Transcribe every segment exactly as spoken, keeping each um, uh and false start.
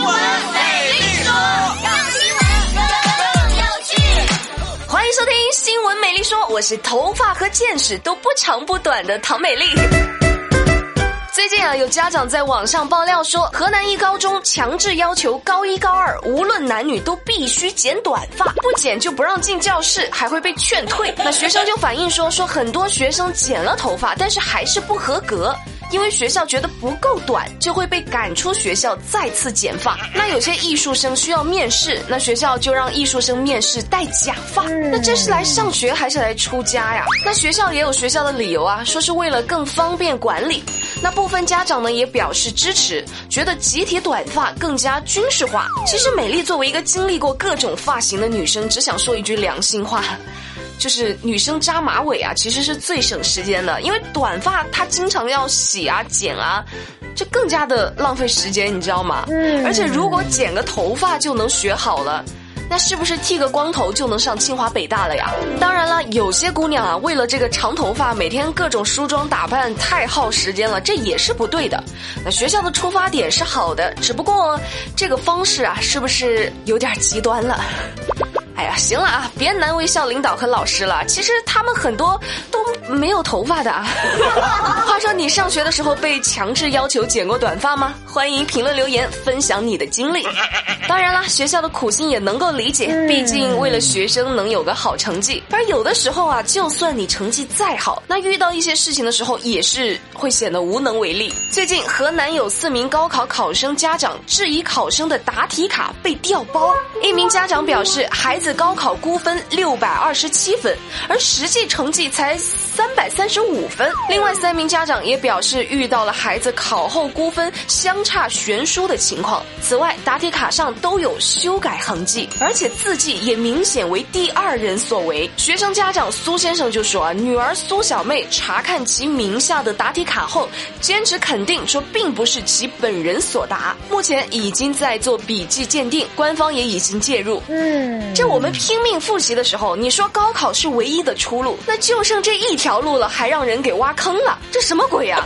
新闻美丽说，让新闻更有趣。欢迎收听《新闻美丽说》，我是头发和见识都不长不短的唐美丽。最近啊，有家长在网上爆料说，河南一高中强制要求高一高二无论男女都必须剪短发，不剪就不让进教室，还会被劝退。那学生就反映说，说很多学生剪了头发，但是还是不合格。因为学校觉得不够短，就会被赶出学校再次剪发。那有些艺术生需要面试，那学校就让艺术生面试戴假发。那这是来上学还是来出家呀？那学校也有学校的理由啊，说是为了更方便管理。那部分家长呢也表示支持，觉得集体短发更加军事化。其实美丽作为一个经历过各种发型的女生，只想说一句良心话，就是女生扎马尾啊，其实是最省时间的，因为短发她经常要洗啊、剪啊，就更加的浪费时间，你知道吗？嗯。而且如果剪个头发就能学好了，那是不是剃个光头就能上清华北大了呀？当然了，有些姑娘啊，为了这个长头发，每天各种梳妆打扮，太耗时间了，这也是不对的。那学校的出发点是好的，只不过这个方式啊，是不是有点极端了？哎呀，行了啊，别难为校领导和老师了，其实他们很多都没有头发的啊。话说你上学的时候被强制要求剪过短发吗？欢迎评论留言分享你的经历。当然啦，学校的苦心也能够理解，毕竟为了学生能有个好成绩。而有的时候啊，就算你成绩再好，那遇到一些事情的时候也是会显得无能为力。最近河南有四名高考考生家长质疑考生的答题卡被调包，一名家长表示孩子高考估分六百二十七分，而实际成绩才三百三十五分。另外三名家长也表示遇到了孩子考后估分相差悬殊的情况。此外，答题卡上都有修改痕迹，而且字迹也明显为第二人所为。学生家长苏先生就说啊，女儿苏小妹查看其名下的答题卡后，坚持肯定说并不是其本人所答，目前已经在做笔迹鉴定，官方也已经介入。嗯，这我。我们拼命复习的时候，你说高考是唯一的出路，那就剩这一条路了，还让人给挖坑了，这什么鬼啊？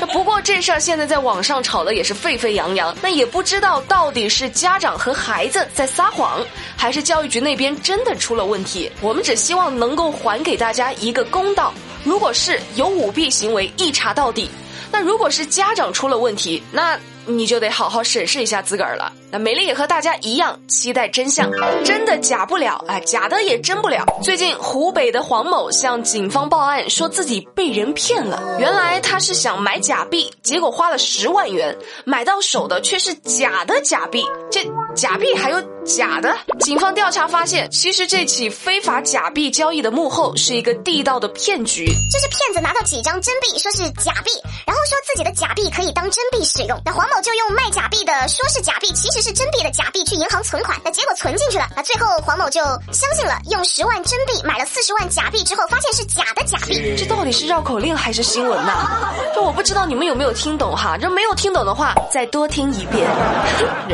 那不过这事儿现在在网上吵得也是沸沸扬扬，那也不知道到底是家长和孩子在撒谎，还是教育局那边真的出了问题。我们只希望能够还给大家一个公道，如果是有舞弊行为，一查到底。那如果是家长出了问题，那你就得好好审视一下自个儿了。那美丽也和大家一样期待真相，真的假不了啊，假的也真不了。最近湖北的黄某向警方报案，说自己被人骗了。原来他是想买假币，结果花了十万元，买到手的却是假的假币。这假币还有假的？警方调查发现，其实这起非法假币交易的幕后是一个地道的骗局。就是骗子拿到几张真币，说是假币，然后说自己的假币可以当真币使用。那黄某就用卖假币的说是假币其实是真币的假币去银行存款，那结果存进去了，那最后黄某就相信了，用十万真币买了四十万假币，之后发现是假的假币。这到底是绕口令还是新闻啊？这我不知道你们有没有听懂哈，这没有听懂的话再多听一遍。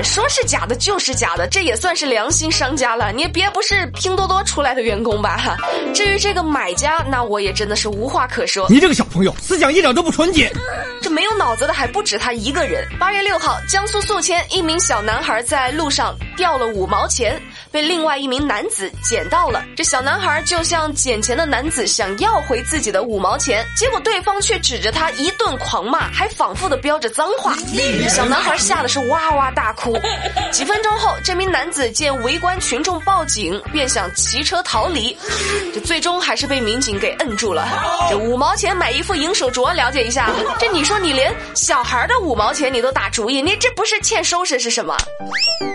说是假的就是假的，这也算是良心商家了，你也别不是拼多多出来的员工吧哈。至于这个买家，那我也真的是无话可说，你这个小朋友思想一点都不纯洁。这没有脑子的还不止他一个人。八月六号，江苏宿迁一名小男孩在路上掉了五毛钱，被另外一名男子捡到了。这小男孩就向捡钱的男子想要回自己的五毛钱，结果对方却指着他一顿狂骂，还反复的飙着脏话。小男孩吓得是哇哇大哭。几分钟后，这名男子见围观群众报警，便想骑车逃离，这最终还是被民警给摁住了。这五毛钱买一副银手镯，了解一下。这你说你连小孩的五毛钱你都打主意，你这不是欠收拾是什么？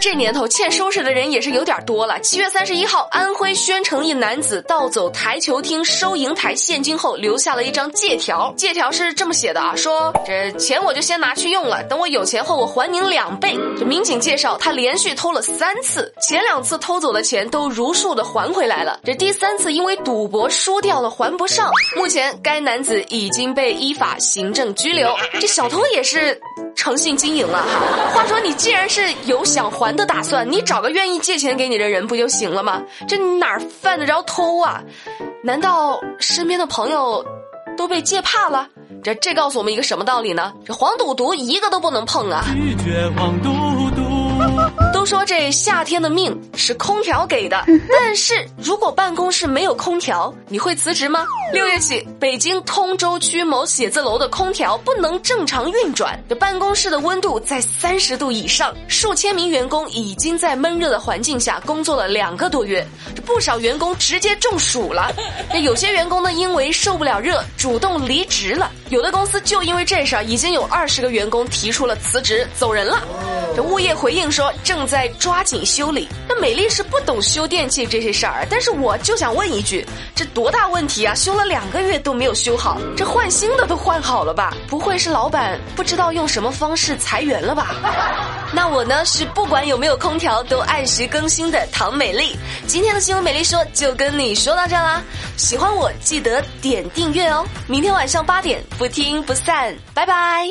这年头欠收拾的人也是有点多了。七月三十一号，安徽宣城一男子盗走台球厅收银台现金后，留下了一张借条。借条是这么写的啊，说这钱我就先拿去用了，等我有钱后我还您两倍。这民警介绍，他连续偷了三次，前两次偷走的钱都如数的还回来了，这第三次因为赌博输掉了还不上。目前该男子已经被依法行政拘留。这小偷也是诚信经营了哈。话说你既然是有想还的打算，你找个愿意借钱给你的人不就行了吗？这你哪犯得着偷啊？难道身边的朋友都被借怕了？这这告诉我们一个什么道理呢？这黄赌毒一个都不能碰啊！拒绝黄赌毒。都说这夏天的命是空调给的，但是如果办公室没有空调，你会辞职吗？六月起，北京通州区某写字楼的空调不能正常运转，这办公室的温度在三十度以上，数千名员工已经在闷热的环境下工作了两个多月，这不少员工直接中暑了。那有些员工呢，因为受不了热，主动离职了。有的公司就因为这事儿，已经有二十个员工提出了辞职走人了。这物业回应说正在抓紧修理。那美丽是不懂修电器这些事儿，但是我就想问一句，这多大问题啊？修了两个月都没有修好，这换新的都换好了吧？不会是老板不知道用什么方式裁员了吧？那我呢，是不管有没有空调都按时更新的唐美丽。今天的新闻美丽说就跟你说到这啦，喜欢我记得点订阅哦，明天晚上八点不听不散，拜拜。